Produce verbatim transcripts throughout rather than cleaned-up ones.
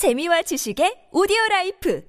재미와 지식의 오디오라이프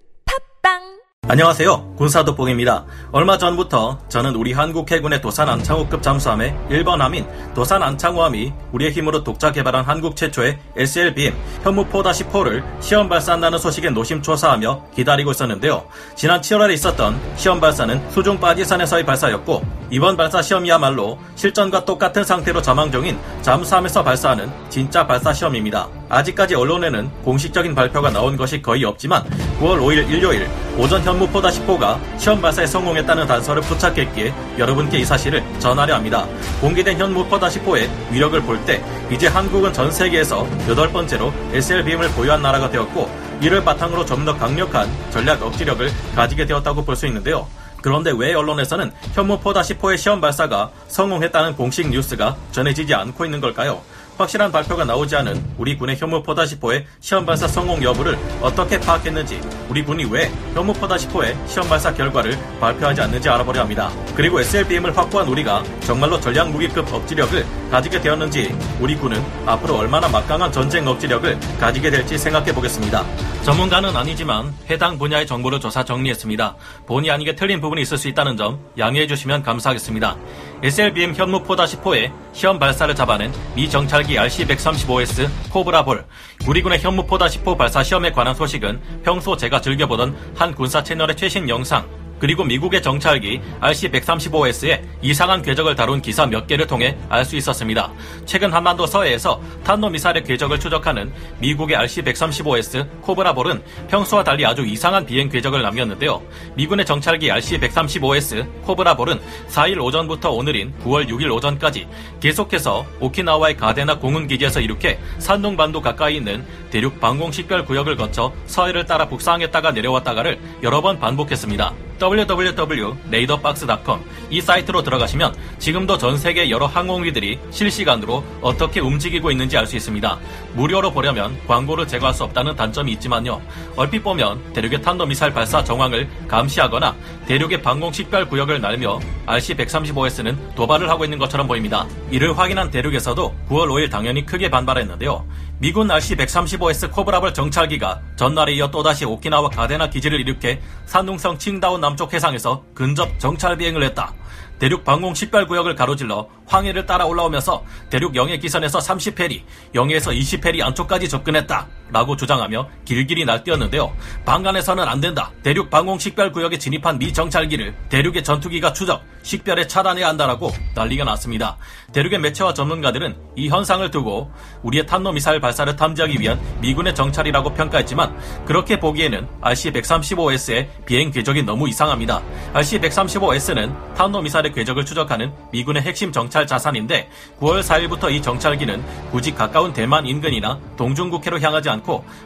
팝빵! 안녕하세요. 군사돋보기입니다. 얼마 전부터 저는 우리 한국 해군의 도산안창호급 잠수함의 일번함인 도산안창호함이 우리의 힘으로 독자 개발한 한국 최초의 에스엘비엠 현무 포 사를 시험 발사한다는 소식에 노심초사하며 기다리고 있었는데요. 지난 칠월에 있었던 시험 발사는 수중 빠지산에서의 발사였고, 이번 발사 시험이야말로 실전과 똑같은 상태로 저망 중인 잠수함에서 발사하는 진짜 발사 시험입니다. 아직까지 언론에는 공식적인 발표가 나온 것이 거의 없지만 구월 오일 일요일 오전 현무 포 사가 시험 발사에 성공했다는 단서를 포착했기에 여러분께 이 사실을 전하려 합니다. 공개된 현무 포 사의 위력을 볼 때 이제 한국은 전 세계에서 여덟 번째로 에스엘비엠을 보유한 나라가 되었고, 이를 바탕으로 좀 더 강력한 전략 억지력을 가지게 되었다고 볼 수 있는데요. 그런데 왜 언론에서는 현무 포 사의 시험 발사가 성공했다는 공식 뉴스가 전해지지 않고 있는 걸까요? 확실한 발표가 나오지 않은 우리 군의 현무 포 사의 시험 발사 성공 여부를 어떻게 파악했는지, 우리 군이 왜 현무 포 사의 시험 발사 결과를 발표하지 않는지 알아보려 합니다. 그리고 에스엘비엠을 확보한 우리가 정말로 전략 무기급 억지력을 가지게 되었는지, 우리 군은 앞으로 얼마나 막강한 전쟁 억지력을 가지게 될지 생각해보겠습니다. 전문가는 아니지만 해당 분야의 정보를 조사 정리했습니다. 본의 아니게 틀린 부분이 있을 수 있다는 점 양해해 주시면 감사하겠습니다. 에스엘비엠 현무 포 사의 시험 발사를 잡아낸 미 정찰기 알씨 백삼십오 에스 코브라볼. 우리 군의 현무 포 사의 발사 시험에 관한 소식은 평소 제가 즐겨보던 한 군사 채널의 최신 영상, 그리고 미국의 정찰기 알씨 백삼십오 에스의 이상한 궤적을 다룬 기사 몇 개를 통해 알 수 있었습니다. 최근 한반도 서해에서 탄도미사일의 궤적을 추적하는 미국의 알씨 백삼십오 에스 코브라볼은 평소와 달리 아주 이상한 비행 궤적을 남겼는데요. 미군의 정찰기 알씨 백삼십오 에스 코브라볼은 사일 오전부터 오늘인 구월 육일 오전까지 계속해서 오키나와의 가데나 공군기지에서 이륙해 산둥반도 가까이 있는 대륙 방공식별구역을 거쳐 서해를 따라 북상했다가 내려왔다가를 여러 번 반복했습니다. 더블유 더블유 더블유 닷 레이더박스 닷 컴 이 사이트로 들어가시면 지금도 전 세계 여러 항공기들이 실시간으로 어떻게 움직이고 있는지 알 수 있습니다. 무료로 보려면 광고를 제거할 수 없다는 단점이 있지만요. 얼핏 보면 대륙의 탄도미사일 발사 정황을 감시하거나 대륙의 방공식별구역을 날며 알씨 백삼십오 에스는 도발을 하고 있는 것처럼 보입니다. 이를 확인한 대륙에서도 구월 오일 당연히 크게 반발했는데요. 미군 알씨 백삼십오 에스 코브라볼 정찰기가 전날에 이어 또다시 오키나와 가데나 기지를 이륙해 산둥성 칭다오 남쪽 해상에서 근접 정찰 비행을 했다. 대륙 방공 식별구역을 가로질러 황해를 따라 올라오면서 대륙 영해 기선에서 삼십 해리, 영해에서 이십 해리 안쪽까지 접근했다 라고 주장하며 길길이 날뛰었는데요. 방관해서는 안된다. 대륙 방공 식별구역에 진입한 미 정찰기를 대륙의 전투기가 추적, 식별에 차단해야 한다라고 난리가 났습니다. 대륙의 매체와 전문가들은 이 현상을 두고 우리의 탄도미사일 발사를 탐지하기 위한 미군의 정찰이라고 평가했지만, 그렇게 보기에는 알씨 백삼십오 에스의 비행 궤적이 너무 이상합니다. 알씨 백삼십오 에스는 탄도미사일의 궤적을 추적하는 미군의 핵심 정찰 자산인데, 구월 사일부터 이 정찰기는 굳이 가까운 대만 인근이나 동중국해로 향하지 않고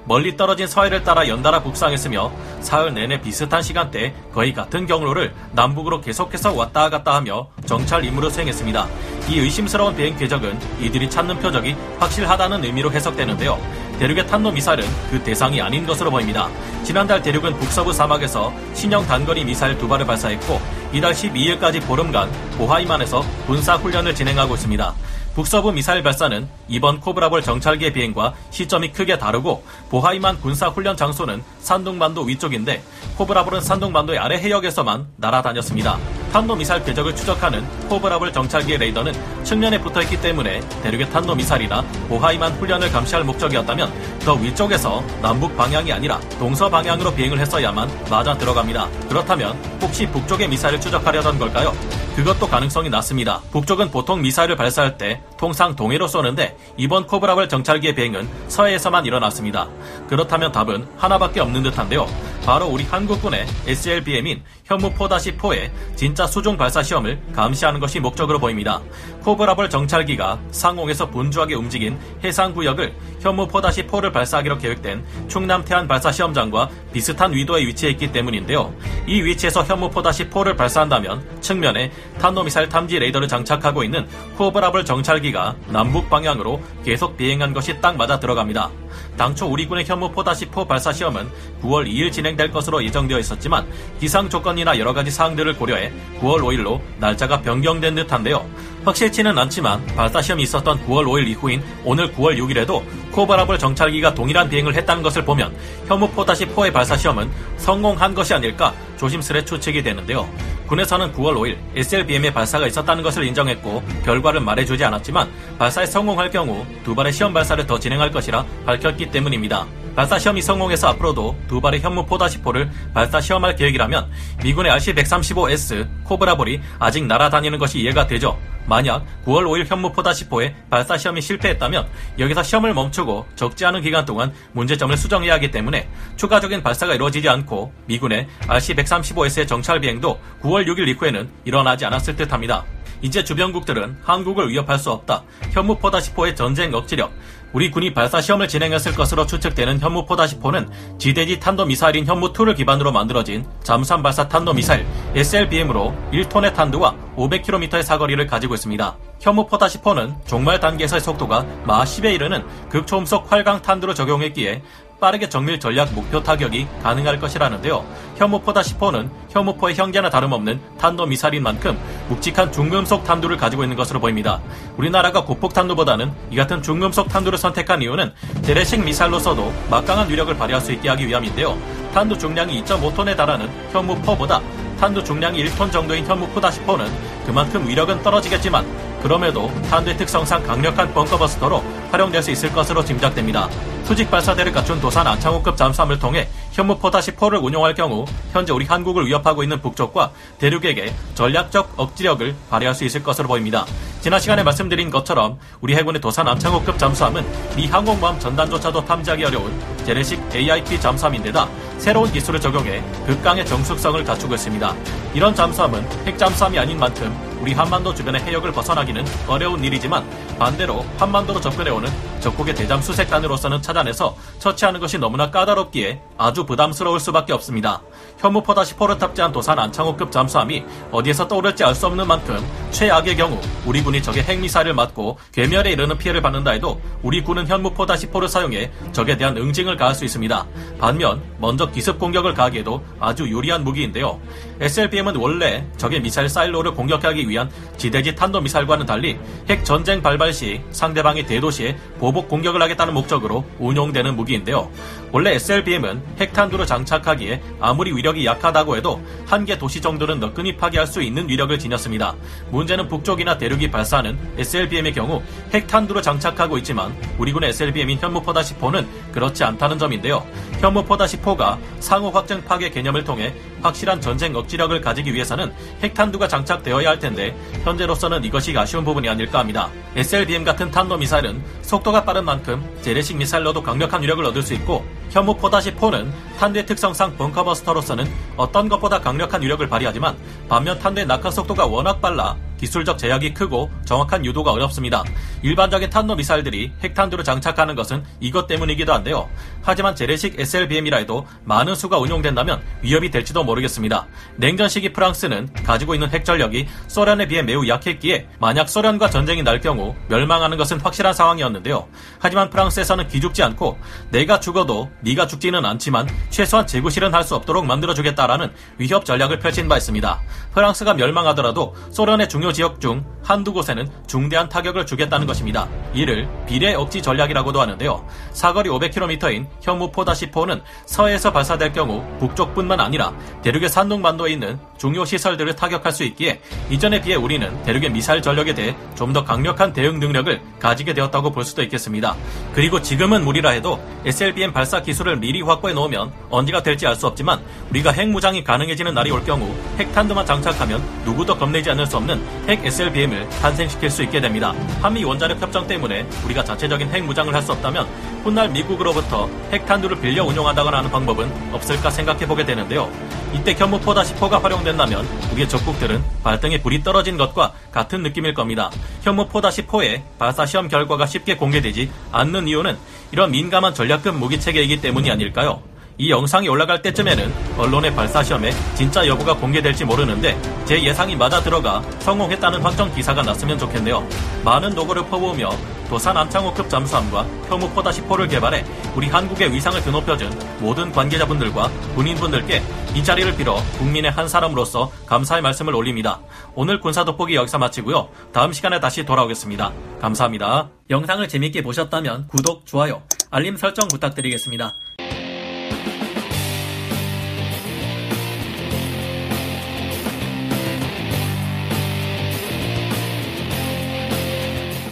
멀리 떨어진 서해를 따라 연달아 북상했으며, 사흘 내내 비슷한 시간대에 거의 같은 경로를 남북으로 계속해서 왔다 갔다 하며 정찰 임무를 수행했습니다. 이 의심스러운 비행 궤적은 이들이 찾는 표적이 확실하다는 의미로 해석되는데요. 대륙의 탄도미사일은 그 대상이 아닌 것으로 보입니다. 지난달 대륙은 북서부 사막에서 신형 단거리 미사일 두 발을 발사했고, 이달 십이일까지 보름간 보하이만에서 군사 훈련을 진행하고 있습니다. 북서부 미사일 발사는 이번 코브라볼 정찰기의 비행과 시점이 크게 다르고, 보하이만 군사훈련 장소는 산둥반도 위쪽인데 코브라볼은 산둥반도의 아래 해역에서만 날아다녔습니다. 탄도미사일 궤적을 추적하는 코브라볼 정찰기의 레이더는 측면에 붙어있기 때문에 대륙의 탄도미사일이나 보하이만 훈련을 감시할 목적이었다면 더 위쪽에서 남북 방향이 아니라 동서 방향으로 비행을 했어야만 맞아 들어갑니다. 그렇다면 혹시 북쪽의 미사일을 추적하려던 걸까요? 그것도 가능성이 낮습니다. 북쪽은 보통 미사일을 발사할 때 통상 동해로 쏘는데, 이번 코브라볼 정찰기의 비행은 서해에서만 일어났습니다. 그렇다면 답은 하나밖에 없는 듯한데요. 바로 우리 한국군의 에스엘비엠인 현무 포 사의 진짜 수중 발사 시험을 감시하는 것이 목적으로 보입니다. 코브라볼 정찰기가 상공에서 분주하게 움직인 해상구역을 현무 포 사를 발사하기로 계획된 충남 태안 발사 시험장과 비슷한 위도에 위치해 있기 때문인데요. 이 위치에서 현무 포 사를 발사한다면 측면에 탄도미사일 탐지 레이더를 장착하고 있는 코브라볼 정찰기가 남북 방향으로 계속 비행한 것이 딱 맞아 들어갑니다. 당초 우리군의 현무 포 사십사 발사시험은 구월 이일 진행될 것으로 예정되어 있었지만 기상 조건이나 여러가지 사항들을 고려해 구월 오일로 날짜가 변경된 듯한데요. 확실치는 않지만 발사시험이 있었던 구월 오일 이후인 오늘 구월 육일에도 코브라볼 정찰기가 동일한 비행을 했다는 것을 보면 현무 포 사십사의 발사시험은 성공한 것이 아닐까 조심스레 추측이 되는데요. 군에서는 구월 오일 에스엘비엠의 발사가 있었다는 것을 인정했고 결과를 말해주지 않았지만 발사에 성공할 경우 두 발의 시험 발사를 더 진행할 것이라 밝혔기 때문입니다. 발사 시험이 성공해서 앞으로도 두 발의 현무 포 사십사를 발사 시험할 계획이라면 미군의 알씨 백삼십오 에스 코브라볼이 아직 날아다니는 것이 이해가 되죠. 만약 구월 오일 현무 포 사십사의 발사 시험이 실패했다면 여기서 시험을 멈추고 적지 않은 기간 동안 문제점을 수정해야 하기 때문에 추가적인 발사가 이루어지지 않고 미군의 알씨 백삼십오 에스의 정찰 비행도 구월 육일 이후에는 일어나지 않았을 듯합니다. 이제 주변국들은 한국을 위협할 수 없다. 현무 포 사십사의 전쟁 억지력. 우리 군이 발사시험을 진행했을 것으로 추측되는 현무 포 사십사는 지대지 탄도미사일인 현무 이를 기반으로 만들어진 잠수함 발사 탄도미사일 에스엘비엠으로 일 톤의 탄두와 오백 킬로미터의 사거리를 가지고 있습니다. 현무 포 사십사는 종말 단계에서의 속도가 마하 십에 이르는 극초음속 활강 탄두를 적용했기에 빠르게 정밀 전략 목표 타격이 가능할 것이라는데요. 현무 포 사십사는 현무포의 형제나 다름없는 탄도미사일인 만큼 묵직한 중금속 탄두를 가지고 있는 것으로 보입니다. 우리나라가 고폭 탄두보다는 이 같은 중금속 탄두를 선택한 이유는 재래식 미사일로서도 막강한 위력을 발휘할 수 있게 하기 위함인데요. 탄두 중량이 이 점 오 톤에 달하는 현무포보다 탄두 중량이 일 톤 정도인 현무 포 사십사는 그만큼 위력은 떨어지겠지만 그럼에도 탄두의 특성상 강력한 벙커버스터로 활용될 수 있을 것으로 짐작됩니다. 수직 발사대를 갖춘 도산안창호급 잠수함을 통해 현무 포 사십사를 운용할 경우 현재 우리 한국을 위협하고 있는 북쪽과 대륙에게 전략적 억지력을 발휘할 수 있을 것으로 보입니다. 지난 시간에 말씀드린 것처럼 우리 해군의 도산안창호급 잠수함은 미 항공모함 전단조차도 탐지하기 어려운 재래식 에이아이피 잠수함인데다 새로운 기술을 적용해 극강의 정숙성을 갖추고 있습니다. 이런 잠수함은 핵잠수함이 아닌 만큼 우리 한반도 주변의 해역을 벗어나기는 어려운 일이지만 반대로 한반도로 접근해오는 적국의 대잠 수색단으로서는 차단해서 처치하는 것이 너무나 까다롭기에 아주 부담스러울 수밖에 없습니다. 현무 포 사십사를 탑재한 도산 안창호급 잠수함이 어디에서 떠오를지 알 수 없는 만큼 최악의 경우 우리 군이 적의 핵미사일을 맞고 괴멸에 이르는 피해를 받는다 해도 우리 군은 현무 포 사십사를 사용해 적에 대한 응징을 가할 수 있습니다. 반면 먼저 기습 공격을 가하기에도 아주 유리한 무기인데요. 에스엘비엠은 원래 적의 미사일 사일로를 공격하기 위한 지대지 탄도미사일과는 달리 핵전쟁 발발 시 상대방의 대도시에 보복 공격을 하겠다는 목적으로 운용되는 무기인데요. 원래 에스엘비엠은 핵탄두를 장착하기에 아무리 위력이 약하다고 해도 한 개 도시 정도는 너끈히 파괴할 수 있는 위력을 지녔습니다. 문제는 북쪽이나 대륙이 발사하는 에스엘비엠의 경우 핵탄두를 장착하고 있지만 우리군의 에스엘비엠인 현무 포 사십사는 그렇지 않다는 점인데요. 현무 포 사십사가 상호 확증 파괴 개념을 통해 확실한 전쟁 억지력을 가지기 위해서는 핵탄두가 장착되어야 할 텐데 현재로서는 이것이 아쉬운 부분이 아닐까 합니다. 에스엘비엠 같은 탄도미사일은 속도가 빠른 만큼 재래식 미사일로도 강력한 위력을 얻을 수 있고 현무 포 사십사는 탄두의 특성상 벙커버스터로서는 어떤 것보다 강력한 위력을 발휘하지만 반면 탄두의 낙하 속도가 워낙 빨라 기술적 제약이 크고 정확한 유도가 어렵습니다. 일반적인 탄도미사일들이 핵탄두를 장착하는 것은 이것 때문이기도 한데요. 하지만 재래식 에스엘비엠이라 해도 많은 수가 운용된다면 위협이 될지도 모르겠습니다. 냉전 시기 프랑스는 가지고 있는 핵전력이 소련에 비해 매우 약했기에 만약 소련과 전쟁이 날 경우 멸망하는 것은 확실한 상황이었는데요. 하지만 프랑스에서는 기죽지 않고 내가 죽어도 네가 죽지는 않지만 최소한 재구실은 할 수 없도록 만들어주겠다라는 위협 전략을 펼친 바 있습니다. 프랑스가 멸망하더라도 소련의 중요 지역 중 한두 곳에는 중대한 타격을 주겠다는 것입니다. 이를 비례 억지 전략이라고도 하는데요. 사거리 오백 킬로미터인 현무 포 사십사는 서해에서 발사될 경우 북쪽뿐만 아니라 대륙의 산둥반도에 있는 중요 시설들을 타격할 수 있기에 이전에 비해 우리는 대륙의 미사일 전력에 대해 좀 더 강력한 대응 능력을 가지게 되었다고 볼 수도 있겠습니다. 그리고 지금은 무리라 해도 에스엘비엠 발사 기술을 미리 확보해 놓으면 언제가 될지 알 수 없지만 우리가 핵무장이 가능해지는 날이 올 경우 핵탄두만 장착하면 누구도 겁내지 않을 수 없는 핵 에스엘비엠을 탄생시킬 수 있게 됩니다. 한미 원자력 협정 때문에 우리가 자체적인 핵무장을 할 수 없다면 훗날 미국으로부터 핵탄두를 빌려 운용한다거나 하는 방법은 없을까 생각해보게 되는데요. 이때 현무 포 사십사가 활용된다면 우리의 적국들은 발등에 불이 떨어진 것과 같은 느낌일 겁니다. 현무 포 사십사의 발사시험 결과가 쉽게 공개되지 않는 이유는 이런 민감한 전략급 무기체계이기 때문이 아닐까요? 이 영상이 올라갈 때쯤에는 언론의 발사시험에 진짜 여부가 공개될지 모르는데 제 예상이 맞아 들어가 성공했다는 확정 기사가 났으면 좋겠네요. 많은 노고를 퍼부으며 도산안창호급 잠수함과 표목포다십 호를 개발해 우리 한국의 위상을 드높여준 모든 관계자분들과 군인분들께 이 자리를 빌어 국민의 한 사람으로서 감사의 말씀을 올립니다. 오늘 군사 돋보기 여기서 마치고요. 다음 시간에 다시 돌아오겠습니다. 감사합니다. 영상을 재밌게 보셨다면 구독, 좋아요, 알림 설정 부탁드리겠습니다.